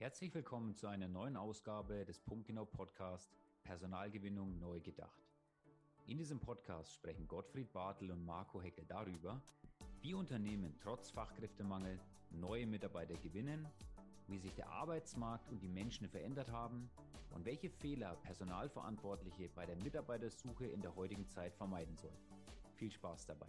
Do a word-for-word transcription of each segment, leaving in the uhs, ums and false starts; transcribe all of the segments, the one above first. Herzlich willkommen zu einer neuen Ausgabe des Punktgenau Podcast Personalgewinnung neu gedacht. In diesem Podcast sprechen Gottfried Bartel und Marco Heckel darüber, wie Unternehmen trotz Fachkräftemangel neue Mitarbeiter gewinnen, wie sich der Arbeitsmarkt und die Menschen verändert haben und welche Fehler Personalverantwortliche bei der Mitarbeitersuche in der heutigen Zeit vermeiden sollen. Viel Spaß dabei.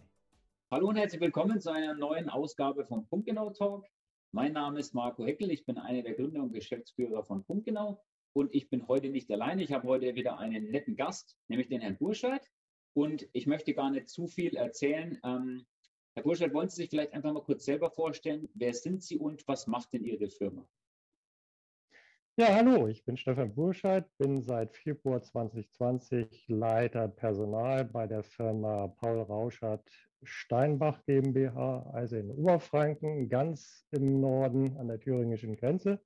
Hallo und herzlich willkommen zu einer neuen Ausgabe von Punktgenau Talk. Mein Name ist Marco Heckel, ich bin einer der Gründer und Geschäftsführer von Punktgenau und ich bin heute nicht alleine. Ich habe heute wieder einen netten Gast, nämlich den Herrn Burscheidt, und ich möchte gar nicht zu viel erzählen. Ähm, Herr Burscheidt, wollen Sie sich vielleicht einfach mal kurz selber vorstellen, wer sind Sie und was macht denn Ihre Firma? Ja, hallo, ich bin Stefan Burscheidt, bin seit Februar zwanzig zwanzig Leiter Personal bei der Firma Paul Rauschert Steinbach GmbH, also in Oberfranken, ganz im Norden an der thüringischen Grenze.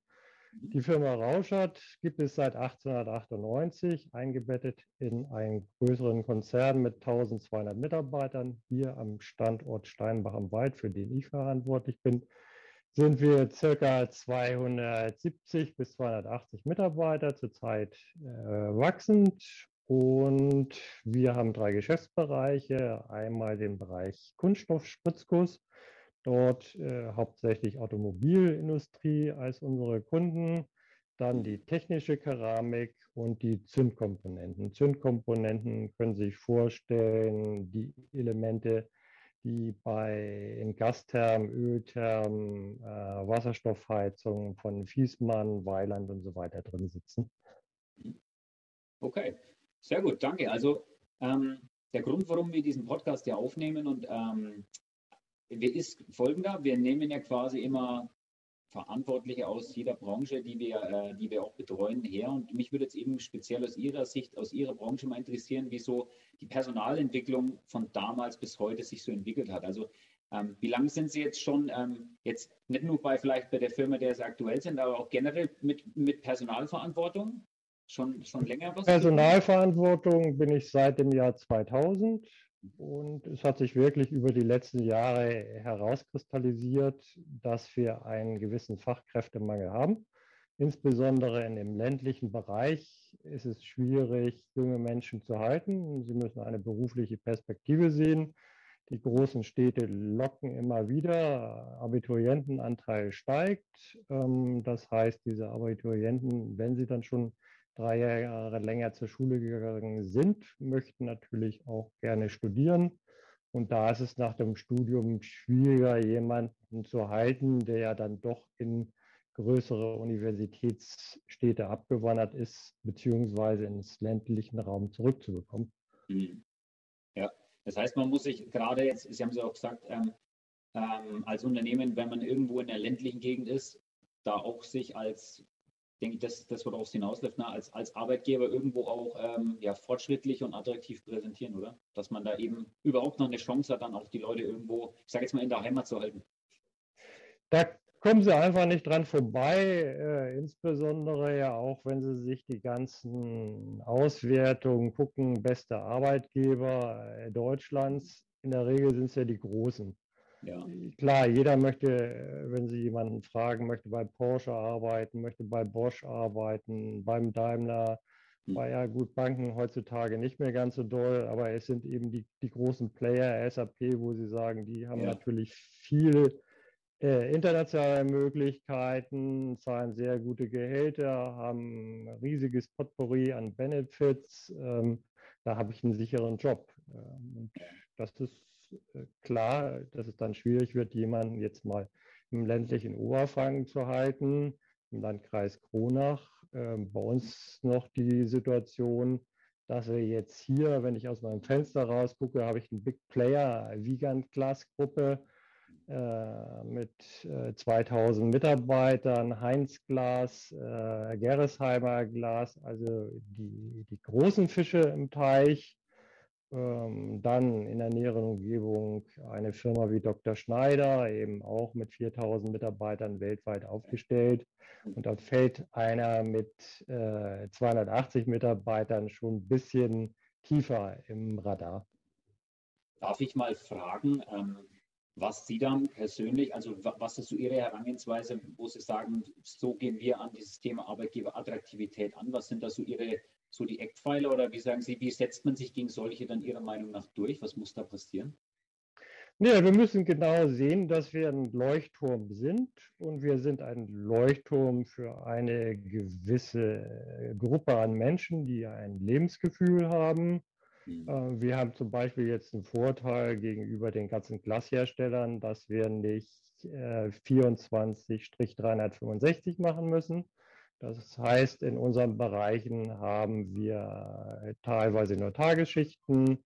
Die Firma Rauschert gibt es seit achtzehnhundertachtundneunzig, eingebettet in einen größeren Konzern mit zwölfhundert Mitarbeitern. Hier am Standort Steinbach am Wald, für den ich verantwortlich bin, sind wir ca. zweihundertsiebzig bis zweihundertachtzig Mitarbeiter, zurzeit äh, wachsend. Und wir haben drei Geschäftsbereiche. Einmal den Bereich Kunststoff-Spritzguss, dort äh, hauptsächlich Automobilindustrie als unsere Kunden. Dann die technische Keramik und die Zündkomponenten. Zündkomponenten können Sie sich vorstellen, die Elemente, die bei in Gasthermen, Ölthermen, äh, Wasserstoffheizungen von Viessmann, Weiland und so weiter drin sitzen. Okay, sehr gut, danke. Also ähm, der Grund, warum wir diesen Podcast ja aufnehmen und ähm, ist folgender: Wir nehmen ja quasi immer Verantwortliche aus jeder Branche, die wir, äh, die wir auch betreuen, her. Und mich würde jetzt eben speziell aus Ihrer Sicht, aus Ihrer Branche mal interessieren, wieso die Personalentwicklung von damals bis heute sich so entwickelt hat. Also ähm, wie lange sind Sie jetzt schon, ähm, jetzt nicht nur bei vielleicht bei der Firma, der Sie aktuell sind, aber auch generell mit, mit Personalverantwortung? Schon, schon länger was? Personalverantwortung bin ich seit dem Jahr zweitausend. Und es hat sich wirklich über die letzten Jahre herauskristallisiert, dass wir einen gewissen Fachkräftemangel haben. Insbesondere in dem ländlichen Bereich ist es schwierig, junge Menschen zu halten. Sie müssen eine berufliche Perspektive sehen. Die großen Städte locken immer wieder. Abiturientenanteil steigt. Das heißt, diese Abiturienten, wenn sie dann schon drei Jahre länger zur Schule gegangen sind, möchten natürlich auch gerne studieren. Und da ist es nach dem Studium schwieriger, jemanden zu halten, der ja dann doch in größere Universitätsstädte abgewandert ist, beziehungsweise ins ländlichen Raum zurückzubekommen. Ja, das heißt, man muss sich gerade jetzt, Sie haben es ja auch gesagt, ähm, ähm, als Unternehmen, wenn man irgendwo in der ländlichen Gegend ist, da auch sich als, denke ich, das, das worauf es hinausläuft, ne? als, als Arbeitgeber irgendwo auch ähm, ja, fortschrittlich und attraktiv präsentieren, oder? Dass man da eben überhaupt noch eine Chance hat, dann auch die Leute irgendwo, ich sage jetzt mal, in der Heimat zu halten. Da kommen Sie einfach nicht dran vorbei, äh, insbesondere ja auch, wenn Sie sich die ganzen Auswertungen gucken, beste Arbeitgeber Deutschlands, in der Regel sind es ja die Großen. Ja. Klar, jeder möchte, wenn Sie jemanden fragen, möchte bei Porsche arbeiten, möchte bei Bosch arbeiten, beim Daimler, mhm. bei, ja gut, Banken heutzutage nicht mehr ganz so doll, aber es sind eben die, die großen Player, S A P, wo Sie sagen, die haben ja natürlich viele äh, internationale Möglichkeiten, zahlen sehr gute Gehälter, haben ein riesiges Potpourri an Benefits, ähm, da habe ich einen sicheren Job. Ähm, und das ist klar, dass es dann schwierig wird, jemanden jetzt mal im ländlichen Oberfranken zu halten, im Landkreis Kronach. Ähm, bei uns noch die Situation, dass wir jetzt hier, wenn ich aus meinem Fenster rausgucke, habe ich einen Big Player, Wiegand Glasgruppe äh, mit äh, zweitausend Mitarbeitern, Heinz-Glas, äh, Gerresheimer Glas, also die, die großen Fische im Teich. Dann in der näheren Umgebung eine Firma wie Doktor Schneider, eben auch mit viertausend Mitarbeitern weltweit aufgestellt. Und da fällt einer mit äh, zweihundertachtzig Mitarbeitern schon ein bisschen tiefer im Radar. Darf ich mal fragen, ähm, was Sie dann persönlich, also was ist so Ihre Herangehensweise, wo Sie sagen, so gehen wir an dieses Thema Arbeitgeberattraktivität an? Was sind da so Ihre, so die Eckpfeiler oder wie sagen Sie, wie setzt man sich gegen solche dann Ihrer Meinung nach durch? Was muss da passieren? Ja, wir müssen genau sehen, dass wir ein Leuchtturm sind und wir sind ein Leuchtturm für eine gewisse Gruppe an Menschen, die ein Lebensgefühl haben. Wir haben zum Beispiel jetzt einen Vorteil gegenüber den ganzen Glasherstellern, dass wir nicht äh, vierundzwanzig dreihundertfünfundsechzig machen müssen. Das heißt, in unseren Bereichen haben wir teilweise nur Tagesschichten,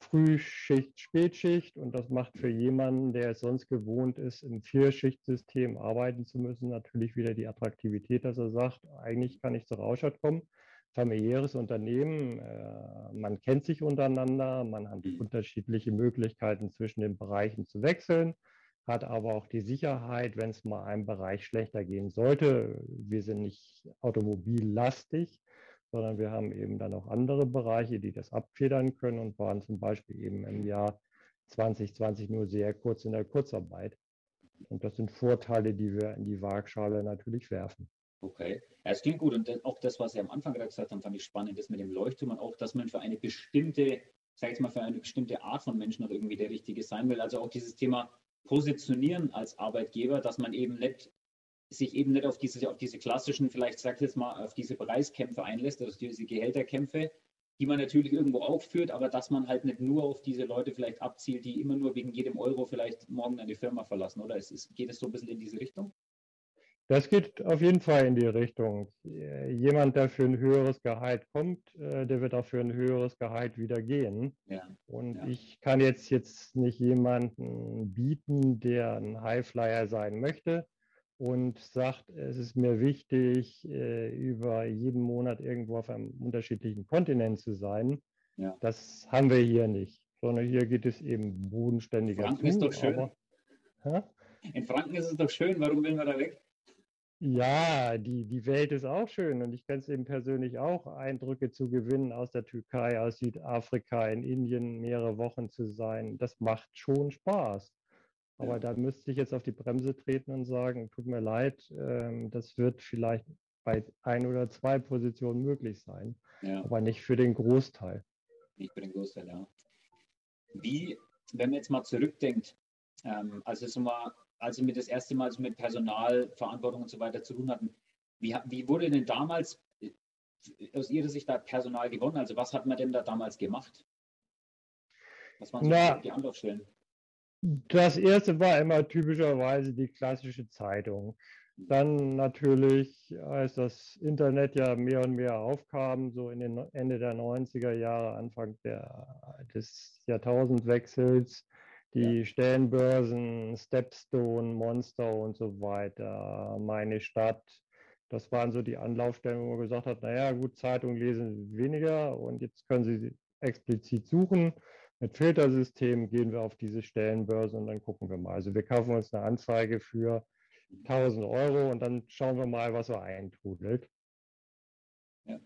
Frühschicht, Spätschicht. Und das macht für jemanden, der es sonst gewohnt ist, im Vierschichtsystem arbeiten zu müssen, natürlich wieder die Attraktivität, dass er sagt, eigentlich kann ich zu Rauschert kommen. Familiäres Unternehmen, man kennt sich untereinander, man hat unterschiedliche Möglichkeiten zwischen den Bereichen zu wechseln, hat aber auch die Sicherheit, wenn es mal einem Bereich schlechter gehen sollte. Wir sind nicht automobillastig, sondern wir haben eben dann auch andere Bereiche, die das abfedern können und waren zum Beispiel eben im Jahr zwanzig zwanzig nur sehr kurz in der Kurzarbeit. Und das sind Vorteile, die wir in die Waagschale natürlich werfen. Okay, ja, es klingt gut und auch das, was Sie am Anfang gesagt haben, fand ich spannend, das mit dem Leuchtturm und auch, dass man für eine bestimmte, sag ich jetzt mal, für eine bestimmte Art von Menschen auch irgendwie der Richtige sein will. Also auch dieses Thema Positionieren als Arbeitgeber, dass man eben nicht, sich eben nicht auf diese, auf diese klassischen, vielleicht sag ich jetzt mal, auf diese Preiskämpfe einlässt, also diese Gehälterkämpfe, die man natürlich irgendwo aufführt, aber dass man halt nicht nur auf diese Leute vielleicht abzielt, die immer nur wegen jedem Euro vielleicht morgen an die Firma verlassen, oder? Es ist, geht es so ein bisschen in diese Richtung? Das geht auf jeden Fall in die Richtung. Jemand, der für ein höheres Gehalt kommt, der wird auch für ein höheres Gehalt wieder gehen. Ja, und ja. Ich kann jetzt, jetzt nicht jemanden bieten, der ein Highflyer sein möchte und sagt, es ist mir wichtig, über jeden Monat irgendwo auf einem unterschiedlichen Kontinent zu sein. Ja. Das haben wir hier nicht, sondern hier geht es eben bodenständiger. Franken ist doch schön. Aber, in Franken ist es doch schön, warum will man da weg? Ja, die, die Welt ist auch schön und ich kann es eben persönlich auch, Eindrücke zu gewinnen aus der Türkei, aus Südafrika, in Indien mehrere Wochen zu sein, das macht schon Spaß. Aber ja. Da müsste ich jetzt auf die Bremse treten und sagen, tut mir leid, ähm, das wird vielleicht bei ein oder zwei Positionen möglich sein, ja. Aber nicht für den Großteil. Nicht für den Großteil, ja. Wie, wenn man jetzt mal zurückdenkt, ähm, also so mal, als wir das erste Mal mit Personalverantwortung und so weiter zu tun hatten, wie, wie wurde denn damals aus Ihrer Sicht da Personal gewonnen? Also was hat man denn da damals gemacht? Was waren so die Anlaufstellen? Das erste war immer typischerweise die klassische Zeitung. Dann natürlich, als das Internet ja mehr und mehr aufkam, so in den Ende der neunziger Jahre, Anfang der, des Jahrtausendwechsels, die ja. Stellenbörsen, Stepstone, Monster und so weiter, meine Stadt. Das waren so die Anlaufstellen, wo man gesagt hat, naja gut, Zeitung lesen weniger und jetzt können Sie explizit suchen. Mit Filtersystemen gehen wir auf diese Stellenbörse und dann gucken wir mal. Also wir kaufen uns eine Anzeige für tausend Euro und dann schauen wir mal, was so eintrudelt. Ja.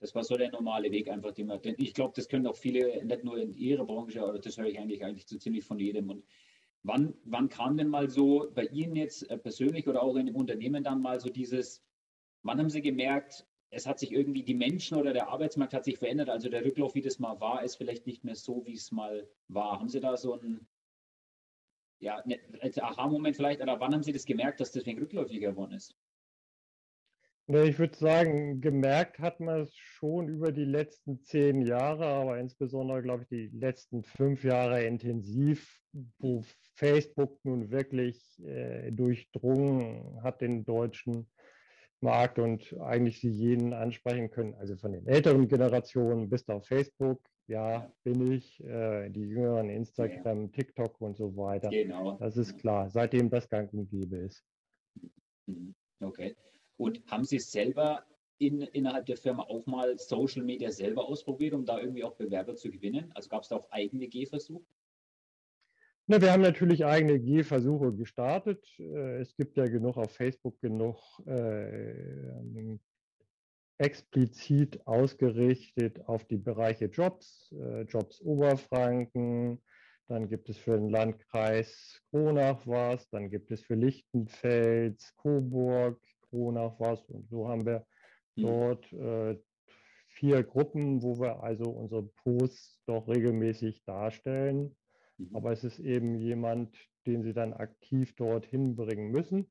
Das war so der normale Weg einfach, den man, ich glaube, das können auch viele, nicht nur in ihrer Branche, aber das höre ich eigentlich eigentlich so ziemlich von jedem. Und wann, wann kam denn mal so bei Ihnen jetzt persönlich oder auch in dem Unternehmen dann mal so dieses, wann haben Sie gemerkt, es hat sich irgendwie die Menschen oder der Arbeitsmarkt hat sich verändert, also der Rücklauf, wie das mal war, ist vielleicht nicht mehr so, wie es mal war. Haben Sie da so einen, ja, einen Aha-Moment vielleicht, oder wann haben Sie das gemerkt, dass deswegen rückläufiger geworden ist? Ich würde sagen, gemerkt hat man es schon über die letzten zehn Jahre, aber insbesondere, glaube ich, die letzten fünf Jahre intensiv, wo Facebook nun wirklich äh, durchdrungen hat den deutschen Markt und eigentlich sie jeden ansprechen können. Also von den älteren Generationen bis auf Facebook, ja, bin ich, äh, die jüngeren Instagram, ja. TikTok und so weiter. Genau. Das ist klar, seitdem das gang und gäbe ist. Okay. Und haben Sie selber in, innerhalb der Firma auch mal Social Media selber ausprobiert, um da irgendwie auch Bewerber zu gewinnen? Also gab es da auch eigene Gehversuche? Na, wir haben natürlich eigene Gehversuche gestartet. Es gibt ja genug auf Facebook, genug äh, explizit ausgerichtet auf die Bereiche Jobs, äh, Jobs Oberfranken. dann gibt es für den Landkreis Kronach was, dann gibt es für Lichtenfels, Coburg, Kronach was, und so haben wir mhm. dort äh, vier Gruppen, wo wir also unsere Posts doch regelmäßig darstellen. Mhm. Aber es ist eben jemand, den Sie dann aktiv dorthin bringen müssen.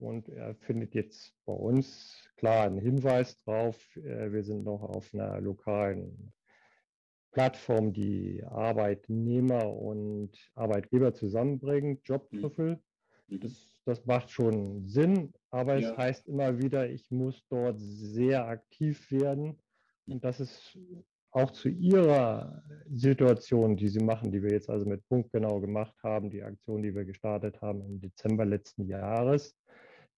Und er findet jetzt bei uns klar einen Hinweis drauf. Wir sind noch auf einer lokalen Plattform, die Arbeitnehmer und Arbeitgeber zusammenbringt, Jobtrüffel. Mhm. Das, das macht schon Sinn, aber ja. es heißt immer wieder, ich muss dort sehr aktiv werden. Und das ist auch zu Ihrer Situation, die Sie machen, die wir jetzt also mit Punktgenau gemacht haben, die Aktion, die wir gestartet haben im Dezember letzten Jahres.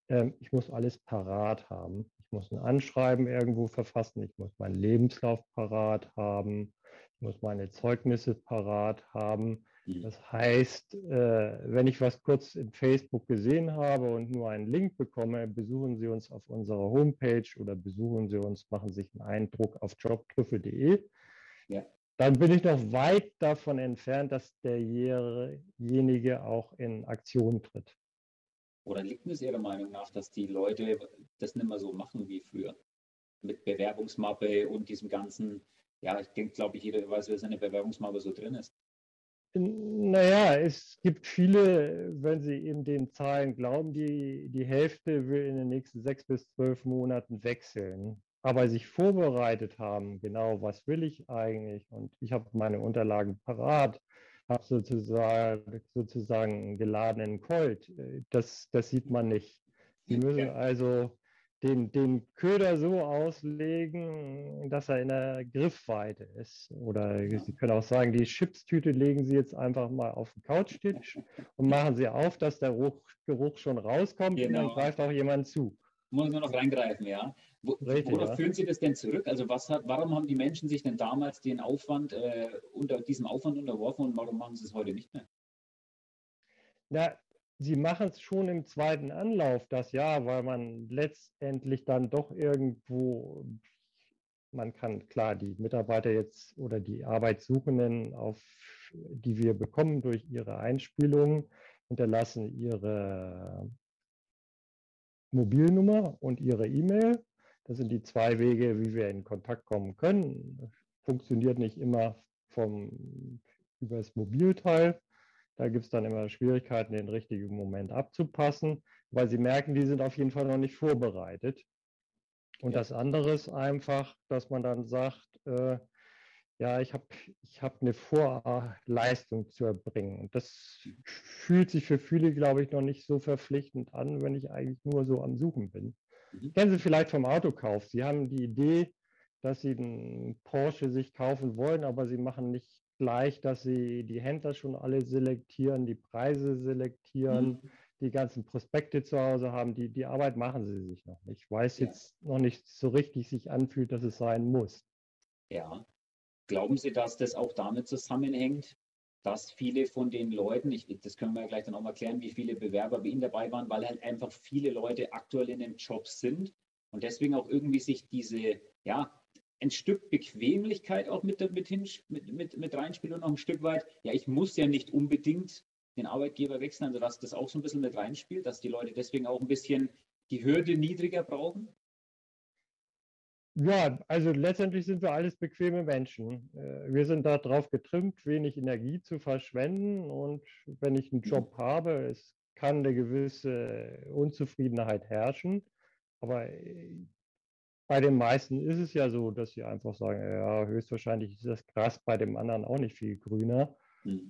Ähm, ich muss alles parat haben. Ich muss ein Anschreiben irgendwo verfassen. Ich muss meinen Lebenslauf parat haben. Ich muss meine Zeugnisse parat haben. Das heißt, äh, wenn ich was kurz in Facebook gesehen habe und nur einen Link bekomme, besuchen Sie uns auf unserer Homepage oder besuchen Sie uns, machen sich einen Eindruck auf jobtrüffel punkt de, ja. dann bin ich noch weit davon entfernt, dass derjenige auch in Aktion tritt. Oder liegt es Ihrer Meinung nach, dass die Leute das nicht mehr so machen wie früher? Mit Bewerbungsmappe und diesem ganzen, ja, ich denke, glaube ich, jeder weiß, wer seine Bewerbungsmappe so drin ist. Naja, es gibt viele, wenn Sie eben den Zahlen glauben, die, die Hälfte will in den nächsten sechs bis zwölf Monaten wechseln, aber sich vorbereitet haben, genau, was will ich eigentlich? Und ich habe meine Unterlagen parat, habe sozusagen, sozusagen einen geladenen Colt. Das, das sieht man nicht. Sie müssen also den, den Köder so auslegen, dass er in der Griffweite ist. Oder ja. Sie können auch sagen, die Chipstüte legen Sie jetzt einfach mal auf den Couchtisch und machen Sie auf, dass der Geruch, Geruch schon rauskommt, genau. Und dann greift auch jemand zu. Muss nur noch reingreifen, ja. Wo, Richtig, worauf ja. führen Sie das denn zurück? Also was hat, warum haben die Menschen sich denn damals den Aufwand, äh, unter diesem Aufwand unterworfen, und warum machen sie es heute nicht mehr? Na, Sie machen es schon im zweiten Anlauf, das ja, weil man letztendlich dann doch irgendwo, man kann klar die Mitarbeiter jetzt oder die Arbeitssuchenden, auf die wir bekommen durch ihre Einspielungen, hinterlassen ihre Mobilnummer und ihre E-Mail. Das sind die zwei Wege, wie wir in Kontakt kommen können. Funktioniert nicht immer vom, über das Mobilteil. Da gibt es dann immer Schwierigkeiten, den richtigen Moment abzupassen, weil sie merken, die sind auf jeden Fall noch nicht vorbereitet. Und ja. das andere ist einfach, dass man dann sagt, äh, ja, ich habe ich hab eine Vorleistung zu erbringen. Und das fühlt sich für viele, glaube ich, noch nicht so verpflichtend an, wenn ich eigentlich nur so am Suchen bin. Mhm. Kennen Sie vielleicht vom Autokauf. Sie haben die Idee, dass Sie einen Porsche sich kaufen wollen, aber Sie machen nicht gleich, dass Sie die Händler schon alle selektieren, die Preise selektieren, mhm. die ganzen Prospekte zu Hause haben, die, die Arbeit machen Sie sich noch nicht. Ich weiß ja. jetzt noch nicht so richtig, sich anfühlt, dass es sein muss. Ja. Glauben Sie, dass das auch damit zusammenhängt, dass viele von den Leuten, ich, das können wir ja gleich dann auch mal klären, wie viele Bewerber bei Ihnen dabei waren, weil halt einfach viele Leute aktuell in einem Job sind und deswegen auch irgendwie sich diese, ja, ein Stück Bequemlichkeit auch mit, mit, hin, mit, mit, mit reinspielt und auch ein Stück weit, ja, ich muss ja nicht unbedingt den Arbeitgeber wechseln, also dass das auch so ein bisschen mit reinspielt, dass die Leute deswegen auch ein bisschen die Hürde niedriger brauchen? Ja, also letztendlich sind wir alles bequeme Menschen. Wir sind darauf getrimmt, wenig Energie zu verschwenden, und wenn ich einen Job habe, es kann eine gewisse Unzufriedenheit herrschen, aber bei den meisten ist es ja so, dass sie einfach sagen, ja, höchstwahrscheinlich ist das Gras bei dem anderen auch nicht viel grüner.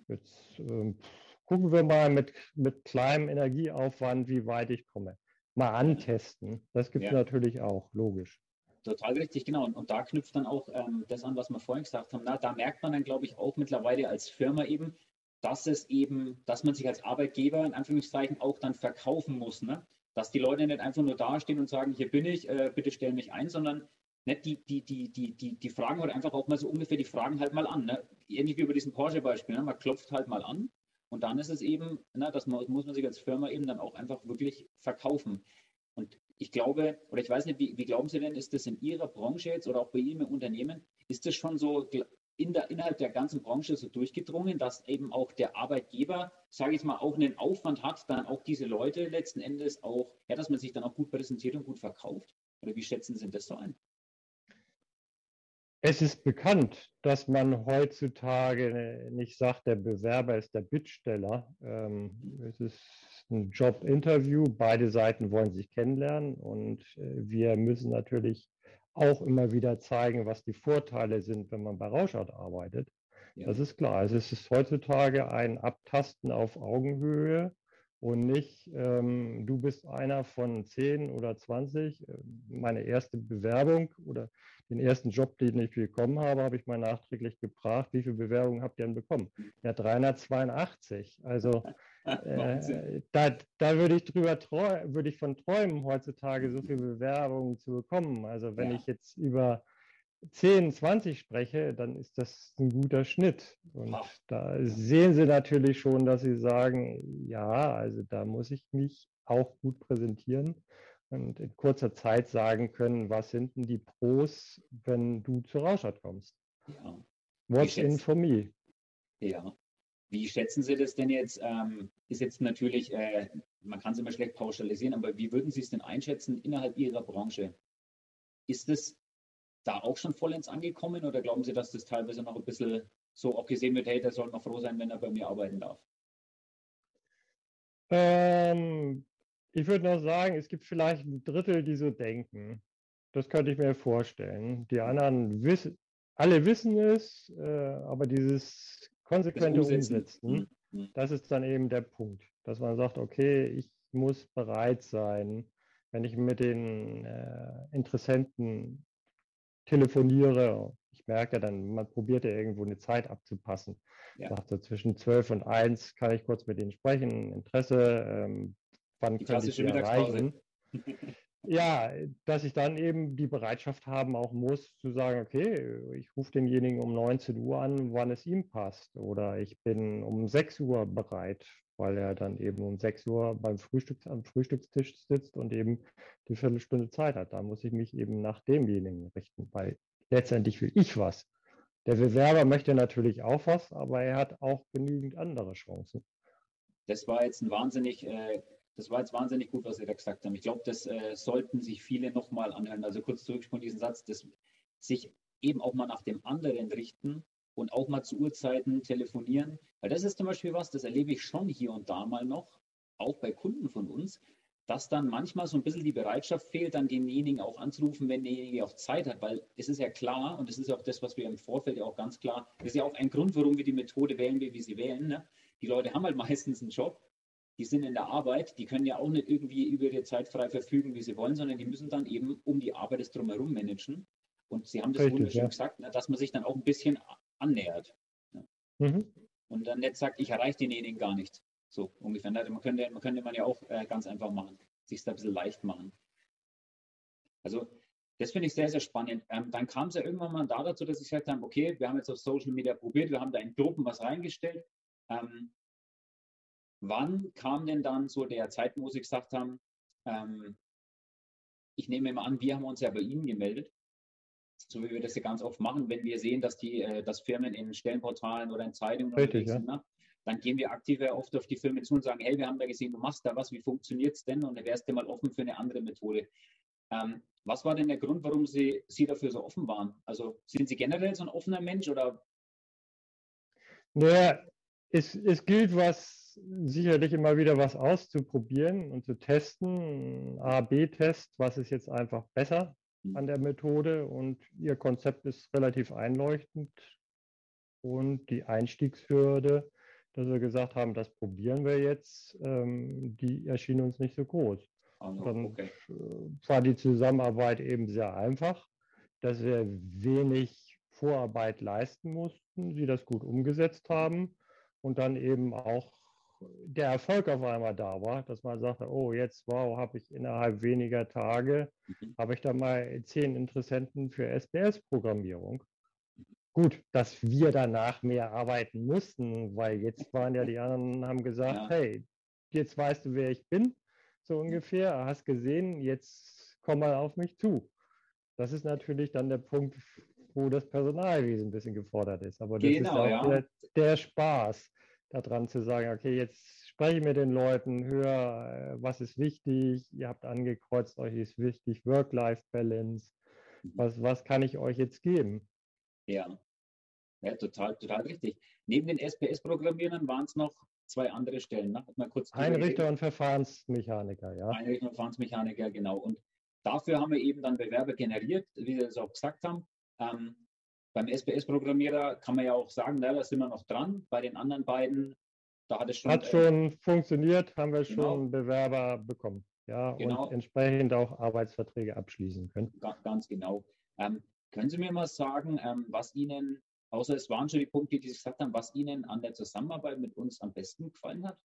Jetzt ähm, gucken wir mal mit, mit kleinem Energieaufwand, wie weit ich komme. Mal antesten, das gibt es ja. natürlich auch, logisch. Total richtig, genau. Und, und da knüpft dann auch ähm, das an, was wir vorhin gesagt haben. Na, da merkt man dann, glaube ich, auch mittlerweile als Firma eben, dass es eben, dass man sich als Arbeitgeber in Anführungszeichen auch dann verkaufen muss, ne? Dass die Leute nicht einfach nur dastehen und sagen, hier bin ich, äh, bitte stell mich ein, sondern nicht die, die, die, die, die, die Fragen oder einfach auch mal so ungefähr die Fragen halt mal an, ne? Ähnlich wie über diesen Porsche-Beispiel, ne? Man klopft halt mal an, und dann ist es eben, na, das muss man sich als Firma eben dann auch einfach wirklich verkaufen. Und ich glaube, oder ich weiß nicht, wie, wie glauben Sie denn, ist das in Ihrer Branche jetzt oder auch bei Ihnen im Unternehmen, ist das schon so, in der, innerhalb der ganzen Branche so durchgedrungen, dass eben auch der Arbeitgeber, sage ich mal, auch einen Aufwand hat, dann auch diese Leute letzten Endes auch, ja, dass man sich dann auch gut präsentiert und gut verkauft? Oder wie schätzen Sie das so ein? Es ist bekannt, dass man heutzutage nicht sagt, der Bewerber ist der Bittsteller. Es ist ein Jobinterview, beide Seiten wollen sich kennenlernen und wir müssen natürlich auch immer wieder zeigen, was die Vorteile sind, wenn man bei Rauschert arbeitet. Ja. Das ist klar. Also es ist heutzutage ein Abtasten auf Augenhöhe und nicht, ähm, du bist einer von zehn oder zwanzig. Meine erste Bewerbung oder den ersten Job, den ich bekommen habe, habe ich mal nachträglich gefragt, wie viele Bewerbungen habt ihr denn bekommen? Ja, dreihundertzweiundachtzig. Also äh, da, da würde ich drüber treu, würde ich von träumen, heutzutage so viele Bewerbungen zu bekommen. Also wenn ja. ich jetzt über zehn, zwanzig spreche, dann ist das ein guter Schnitt. Und wow. da sehen Sie natürlich schon, dass Sie sagen, ja, also da muss ich mich auch gut präsentieren. Und in kurzer Zeit sagen können, was sind denn die Pros, wenn du zu Rauschert kommst? Ja. What's in for me? Ja. Wie schätzen Sie das denn jetzt? Ähm, ist jetzt natürlich, äh, man kann es immer schlecht pauschalisieren, aber wie würden Sie es denn einschätzen innerhalb Ihrer Branche? Ist es da auch schon vollends angekommen oder glauben Sie, dass das teilweise noch ein bisschen so auch gesehen wird, hey, der soll noch froh sein, wenn er bei mir arbeiten darf? Ähm. Ich würde noch sagen, es gibt vielleicht ein Drittel, die so denken. Das könnte ich mir vorstellen. Die anderen wissen, alle wissen es, äh, aber dieses konsequente das Umsetzen, mhm. das ist dann eben der Punkt, dass man sagt, okay, ich muss bereit sein, wenn ich mit den äh, Interessenten telefoniere. Ich merke dann, man probiert ja irgendwo eine Zeit abzupassen. Ja. Sagt so, zwischen zwölf und eins kann ich kurz mit denen sprechen, Interesse, ähm, wann die könnte ich sie erreichen? Ja, dass ich dann eben die Bereitschaft haben auch muss, zu sagen, okay, ich rufe denjenigen um neunzehn Uhr an, wann es ihm passt. Oder ich bin um sechs Uhr bereit, weil er dann eben um sechs Uhr beim Frühstück, am Frühstückstisch sitzt und eben die Viertelstunde Zeit hat. Da muss ich mich eben nach demjenigen richten, weil letztendlich will ich was. Der Bewerber möchte natürlich auch was, aber er hat auch genügend andere Chancen. Das war jetzt ein wahnsinnig... Äh Das war jetzt wahnsinnig gut, was Sie da gesagt haben. Ich glaube, das äh, sollten sich viele nochmal anhören. Also kurz zurückspulen diesen Satz, dass sich eben auch mal nach dem anderen richten und auch mal zu Uhrzeiten telefonieren. Weil das ist zum Beispiel was, das erlebe ich schon hier und da mal noch, auch bei Kunden von uns, dass dann manchmal so ein bisschen die Bereitschaft fehlt, dann denjenigen auch anzurufen, wenn derjenige auch Zeit hat. Weil es ist ja klar, und das ist ja auch das, was wir im Vorfeld ja auch ganz klar, das ist ja auch ein Grund, warum wir die Methode wählen, wie wir sie wählen. Ne? Die Leute haben halt meistens einen Job. Die sind in der Arbeit, die können ja auch nicht irgendwie über ihre Zeit frei verfügen, wie sie wollen, sondern die müssen dann eben um die Arbeit das Drumherum managen. Und Sie haben das Richtig, wunderschön ja. gesagt, dass man sich dann auch ein bisschen annähert. Mhm. Und dann nicht sagt, ich erreiche denjenigen gar nicht. So ungefähr. Man könnte, man könnte man ja auch ganz einfach machen, sich da ein bisschen leicht machen. Also das finde ich sehr, sehr spannend. Ähm, dann kam es ja irgendwann mal da dazu, dass ich gesagt habe, okay, wir haben jetzt auf Social Media probiert, wir haben da in Gruppen was reingestellt. Ähm, Wann kam denn dann so der Zeitpunkt, wo Sie gesagt haben, ähm, ich nehme immer an, wir haben uns ja bei Ihnen gemeldet, so wie wir das ja ganz oft machen, wenn wir sehen, dass die, äh, dass Firmen in Stellenportalen oder in Zeitungen unterwegs sind, ne? Dann gehen wir aktiv ja oft auf die Firmen zu und sagen, hey, wir haben da gesehen, du machst da was, wie funktioniert es denn? Und dann wärst du mal offen für eine andere Methode. Ähm, was war denn der Grund, warum Sie, Sie dafür so offen waren? Also sind Sie generell so ein offener Mensch oder? Naja, es, es gilt, was sicherlich immer wieder was auszuprobieren und zu testen. A B Test, was ist jetzt einfach besser an der Methode? Und Ihr Konzept ist relativ einleuchtend. Und die Einstiegshürde, dass wir gesagt haben, das probieren wir jetzt, die erschien uns nicht so groß. Dann okay. war die Zusammenarbeit eben sehr einfach, dass wir wenig Vorarbeit leisten mussten, Sie das gut umgesetzt haben und dann eben auch der Erfolg auf einmal da war, dass man sagte, oh jetzt, wow, habe ich innerhalb weniger Tage, mhm. habe ich da mal zehn Interessenten für S B S Programmierung. Gut, dass wir danach mehr arbeiten mussten, weil jetzt waren ja die anderen, haben gesagt, ja. hey, jetzt weißt du, wer ich bin, so ungefähr, hast gesehen, jetzt komm mal auf mich zu. Das ist natürlich dann der Punkt, wo das Personalwesen ein bisschen gefordert ist. Aber das genau, ist ja. der, der Spaß daran zu sagen, okay, jetzt spreche ich mit den Leuten, hör, was ist wichtig, ihr habt angekreuzt, euch ist wichtig, Work-Life-Balance, was, was kann ich euch jetzt geben? Ja, ja total, total richtig. Neben den S P S-Programmierern waren es noch zwei andere Stellen. Ne? Mal kurz Einrichter und Verfahrensmechaniker, ja. Einrichter und Verfahrensmechaniker, genau. Und dafür haben wir eben dann Bewerber generiert, wie wir es auch gesagt haben. Ähm, beim S P S-Programmierer kann man ja auch sagen, na, da sind wir noch dran. Bei den anderen beiden, da hat es schon... Hat schon äh, funktioniert, haben wir genau. schon Bewerber bekommen. Ja, genau. Und entsprechend auch Arbeitsverträge abschließen können. Ganz, ganz genau. Ähm, können Sie mir mal sagen, ähm, was Ihnen, außer es waren schon die Punkte, die Sie gesagt haben, was Ihnen an der Zusammenarbeit mit uns am besten gefallen hat?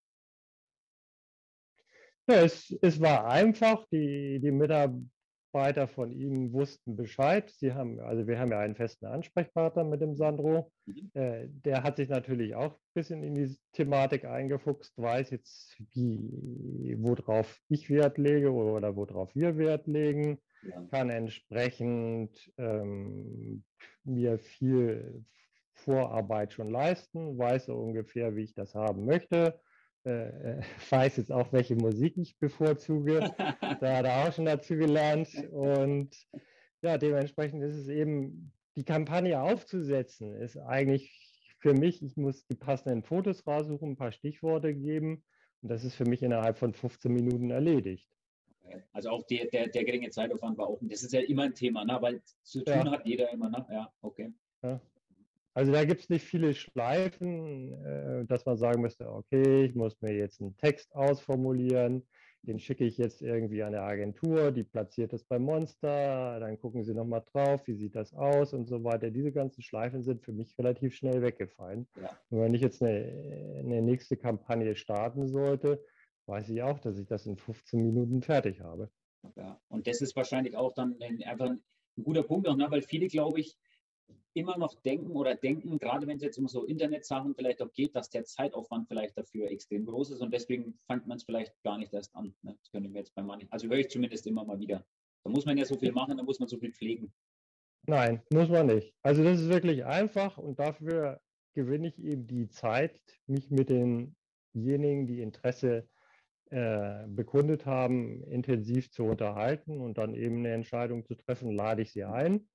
Ja, es, es war einfach, die, die Mitarbeiter von Ihnen wussten Bescheid. Sie haben, also wir haben ja einen festen Ansprechpartner mit dem Sandro. Mhm. Äh, der hat sich natürlich auch ein bisschen in die Thematik eingefuchst, weiß jetzt, wie, worauf ich Wert lege oder worauf wir Wert legen, ja. Kann entsprechend ähm, mir viel Vorarbeit schon leisten, weiß so ungefähr, wie ich das haben möchte. Äh, weiß jetzt auch, welche Musik ich bevorzuge. Da hat er auch schon dazu gelernt. Und ja, dementsprechend ist es eben, die Kampagne aufzusetzen, ist eigentlich für mich, ich muss die passenden Fotos raussuchen, ein paar Stichworte geben. Und das ist für mich innerhalb von fünfzehn Minuten erledigt. Okay. Also auch der, der, der geringe Zeitaufwand war auch, das ist ja immer ein Thema, ne? Weil zu tun ja. hat jeder immer, ne? Ja, okay. Ja. Also da gibt es nicht viele Schleifen, äh, dass man sagen müsste, okay, ich muss mir jetzt einen Text ausformulieren, den schicke ich jetzt irgendwie an eine Agentur, die platziert das bei Monster, dann gucken sie nochmal drauf, wie sieht das aus und so weiter. Diese ganzen Schleifen sind für mich relativ schnell weggefallen. Ja. Und wenn ich jetzt eine, eine nächste Kampagne starten sollte, weiß ich auch, dass ich das in fünfzehn Minuten fertig habe. Ja. Und das ist wahrscheinlich auch dann einfach ein guter Punkt, auch, ne? Weil viele, glaube ich, immer noch denken oder denken, gerade wenn es jetzt um so Internetsachen vielleicht auch geht, dass der Zeitaufwand vielleicht dafür extrem groß ist und deswegen fängt man es vielleicht gar nicht erst an. Ne? Das können wir jetzt bei manchen, also höre ich zumindest immer mal wieder. Da muss man ja so viel machen, da muss man so viel pflegen. Nein, muss man nicht. Also das ist wirklich einfach und dafür gewinne ich eben die Zeit, mich mit denjenigen, die Interesse äh, bekundet haben, intensiv zu unterhalten und dann eben eine Entscheidung zu treffen, lade ich sie ein,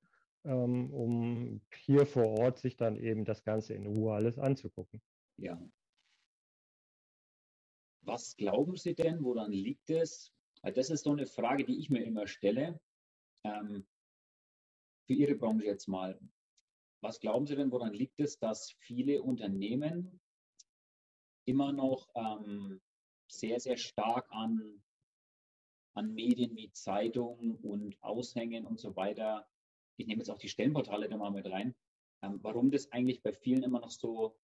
um hier vor Ort sich dann eben das Ganze in Ruhe alles anzugucken. Ja. Was glauben Sie denn, woran liegt es? Das ist so eine Frage, die ich mir immer stelle. Für Ihre Branche jetzt mal. Was glauben Sie denn, woran liegt es, dass viele Unternehmen immer noch sehr, sehr stark an, an Medien wie Zeitungen und Aushängen und so weiter, ich nehme jetzt auch die Stellenportale da mal mit rein, ähm, warum das eigentlich bei vielen immer noch so,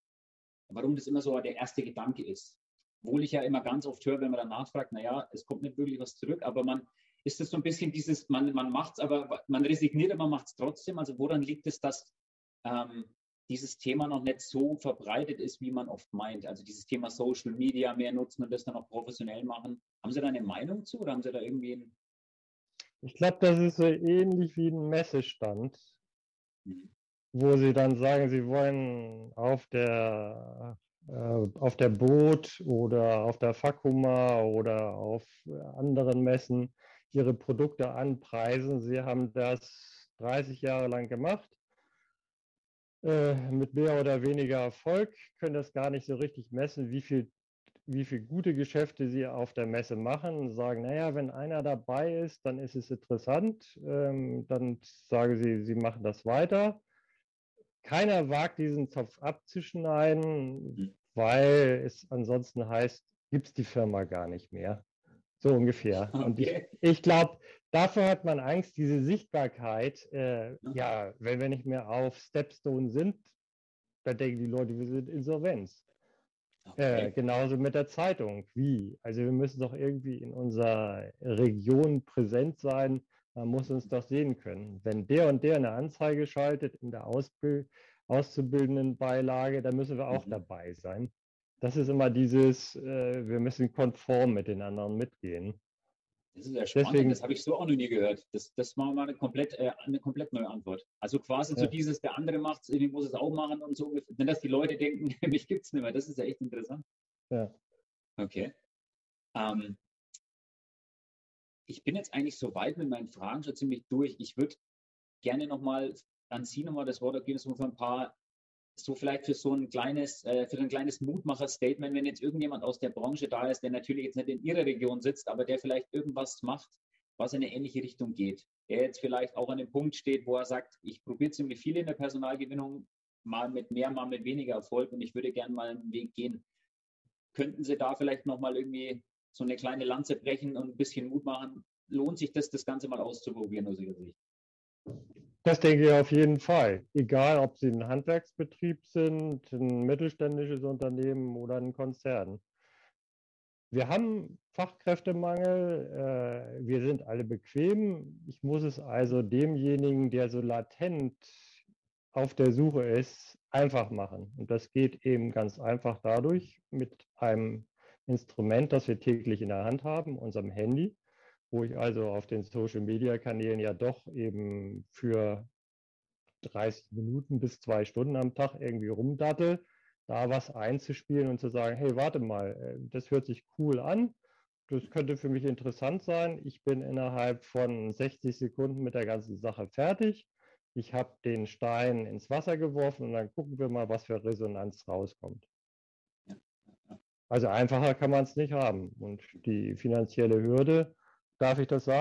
warum das immer so der erste Gedanke ist. Obwohl ich ja immer ganz oft höre, wenn man danach fragt, naja, es kommt nicht wirklich was zurück, aber man ist das so ein bisschen dieses, man, man macht es, aber man resigniert, aber man macht es trotzdem. Also woran liegt es, dass ähm, dieses Thema noch nicht so verbreitet ist, wie man oft meint? Also dieses Thema Social Media mehr nutzen und das dann auch professionell machen. Haben Sie da eine Meinung zu oder haben Sie da irgendwie ein... Ich glaube, das ist so ähnlich wie ein Messestand, wo sie dann sagen, sie wollen auf der, äh, auf der Boot oder auf der Fakuma oder auf anderen Messen ihre Produkte anpreisen. Sie haben das dreißig Jahre lang gemacht, äh, mit mehr oder weniger Erfolg, können das gar nicht so richtig messen, wie viel wie viele gute Geschäfte sie auf der Messe machen und sagen, naja, wenn einer dabei ist, dann ist es interessant. Ähm, dann sagen sie, sie machen das weiter. Keiner wagt, diesen Zopf abzuschneiden, weil es ansonsten heißt, gibt es die Firma gar nicht mehr. So ungefähr. Okay. Und ich, ich glaube, dafür hat man Angst, diese Sichtbarkeit, äh, ja, wenn wir nicht mehr auf Stepstone sind, dann denken die Leute, wir sind Insolvenz. Okay. Äh, genauso mit der Zeitung. Wie? Also wir müssen doch irgendwie in unserer Region präsent sein. Man muss uns doch sehen können. Wenn der und der eine Anzeige schaltet in der Ausbild- auszubildenden Beilage, dann müssen wir auch mhm. dabei sein. Das ist immer dieses, äh, wir müssen konform mit den anderen mitgehen. Das ist ja spannend, deswegen, das habe ich so auch noch nie gehört. Das, das war mal eine komplett, äh, eine komplett neue Antwort. Also quasi ja. so dieses, der andere macht es, irgendwie muss es auch machen und so, dass die Leute denken, mich gibt es nicht mehr. Das ist ja echt interessant. Ja. Okay. Ähm, ich bin jetzt eigentlich so weit mit meinen Fragen schon ziemlich durch. Ich würde gerne nochmal an Sie nochmal das Wort geben, so für ein paar, so vielleicht für so ein kleines, äh, für ein kleines Mutmacher-Statement, wenn jetzt irgendjemand aus der Branche da ist, der natürlich jetzt nicht in Ihrer Region sitzt, aber der vielleicht irgendwas macht, was in eine ähnliche Richtung geht. Der jetzt vielleicht auch an dem Punkt steht, wo er sagt, ich probiere ziemlich viel in der Personalgewinnung, mal mit mehr, mal mit weniger Erfolg und ich würde gerne mal einen Weg gehen. Könnten Sie da vielleicht nochmal irgendwie so eine kleine Lanze brechen und ein bisschen Mut machen? Lohnt sich das, das Ganze mal auszuprobieren aus Ihrer Sicht? Das denke ich auf jeden Fall. Egal, ob Sie ein Handwerksbetrieb sind, ein mittelständisches Unternehmen oder ein Konzern. Wir haben Fachkräftemangel, äh, wir sind alle bequem. Ich muss es also demjenigen, der so latent auf der Suche ist, einfach machen. Und das geht eben ganz einfach dadurch mit einem Instrument, das wir täglich in der Hand haben, unserem Handy, wo ich also auf den Social-Media-Kanälen ja doch eben für dreißig Minuten bis zwei Stunden am Tag irgendwie rumdattel, da was einzuspielen und zu sagen, hey, warte mal, das hört sich cool an, das könnte für mich interessant sein, ich bin innerhalb von sechzig Sekunden mit der ganzen Sache fertig, ich habe den Stein ins Wasser geworfen und dann gucken wir mal, was für Resonanz rauskommt. Also einfacher kann man es nicht haben und die finanzielle Hürde, darf ich das sagen?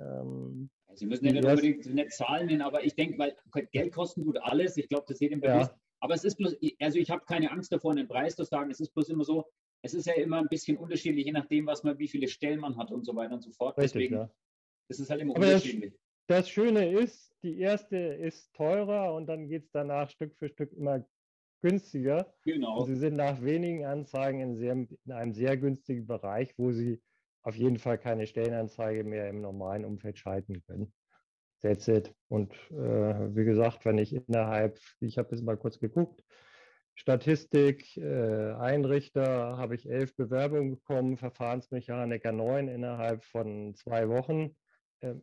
Ähm, Sie müssen ja nicht unbedingt nicht Zahlen nennen, aber ich denke, weil Geld kosten tut alles. Ich glaube, das jedem bewusst. Ja. Aber es ist bloß, also ich habe keine Angst davor, einen Preis zu sagen. Es ist bloß immer so, es ist ja immer ein bisschen unterschiedlich, je nachdem, was man, wie viele Stellen man hat und so weiter und so fort. Richtig, deswegen ja. ist es halt immer aber unterschiedlich. Das, das Schöne ist, die erste ist teurer und dann geht es danach Stück für Stück immer günstiger. Genau. Und Sie sind nach wenigen Anzeigen in, sehr, in einem sehr günstigen Bereich, wo Sie auf jeden Fall keine Stellenanzeige mehr im normalen Umfeld schalten können. That's it. Und äh, wie gesagt, wenn ich innerhalb, ich habe jetzt mal kurz geguckt, Statistik, äh, Einrichter, habe ich elf Bewerbungen bekommen, Verfahrensmechaniker neun innerhalb von zwei Wochen. Äh,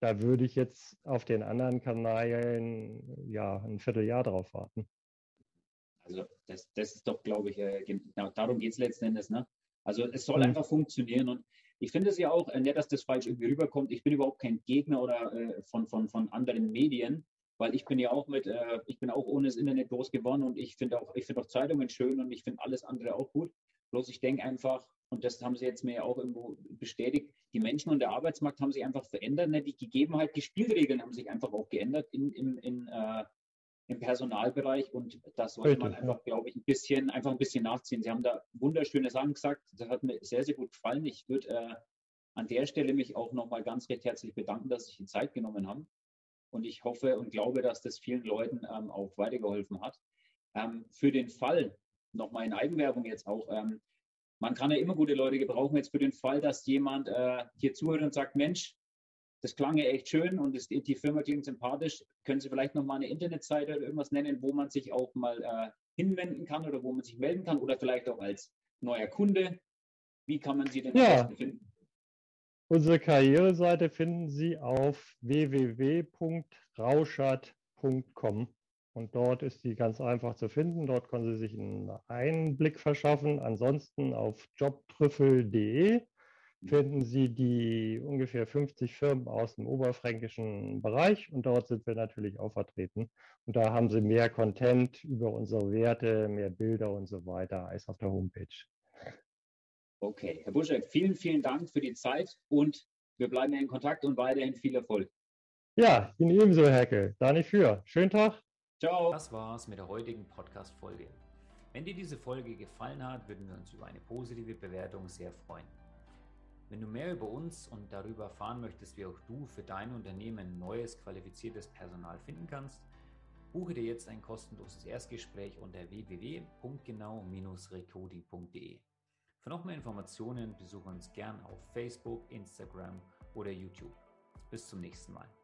da würde ich jetzt auf den anderen Kanälen ja ein Vierteljahr drauf warten. Also das, das ist doch, glaube ich, äh, genau darum geht es letzten Endes, ne? Also es soll einfach funktionieren und ich finde es ja auch, nicht, dass das falsch irgendwie rüberkommt, ich bin überhaupt kein Gegner oder äh, von, von, von anderen Medien, weil ich bin ja auch mit, äh, ich bin auch ohne das Internet groß geworden und ich finde auch, ich finde auch Zeitungen schön und ich finde alles andere auch gut, bloß ich denke einfach, und das haben Sie jetzt mir ja auch irgendwo bestätigt, die Menschen und der Arbeitsmarkt haben sich einfach verändert, ne? Die Gegebenheit, die Spielregeln haben sich einfach auch geändert in, in, in äh, im Personalbereich und das sollte man einfach, glaube ich, ein bisschen, einfach ein bisschen nachziehen. Sie haben da wunderschöne Sachen gesagt, das hat mir sehr, sehr gut gefallen. Ich würde äh, an der Stelle mich auch nochmal ganz recht herzlich bedanken, dass Sie sich die Zeit genommen haben und ich hoffe und glaube, dass das vielen Leuten ähm, auch weitergeholfen hat. Ähm, für den Fall, nochmal in Eigenwerbung jetzt auch, ähm, man kann ja immer gute Leute gebrauchen, jetzt für den Fall, dass jemand äh, hier zuhört und sagt, Mensch, das klang ja echt schön und das, die Firma klingt sympathisch. Können Sie vielleicht nochmal eine Internetseite oder irgendwas nennen, wo man sich auch mal äh, hinwenden kann oder wo man sich melden kann oder vielleicht auch als neuer Kunde? Wie kann man Sie denn ja. am besten finden? Unsere Karriereseite finden Sie auf w w w punkt rauschert punkt com und dort ist die ganz einfach zu finden. Dort können Sie sich einen Einblick verschaffen. Ansonsten auf jobtrüffel punkt de finden Sie die ungefähr fünfzig Firmen aus dem oberfränkischen Bereich und dort sind wir natürlich auch vertreten. Und da haben Sie mehr Content über unsere Werte, mehr Bilder und so weiter als auf der Homepage. Okay, Herr Burscheidt, vielen, vielen Dank für die Zeit und wir bleiben in Kontakt und weiterhin viel Erfolg. Ja, Ihnen ebenso, Herr Heckel. Da nicht für. Schönen Tag. Ciao. Das war's mit der heutigen Podcast-Folge. Wenn dir diese Folge gefallen hat, würden wir uns über eine positive Bewertung sehr freuen. Wenn du mehr über uns und darüber erfahren möchtest, wie auch du für dein Unternehmen neues, qualifiziertes Personal finden kannst, buche dir jetzt ein kostenloses Erstgespräch unter w w w punkt genau strich recruiting punkt de. Für noch mehr Informationen besuche uns gern auf Facebook, Instagram oder YouTube. Bis zum nächsten Mal.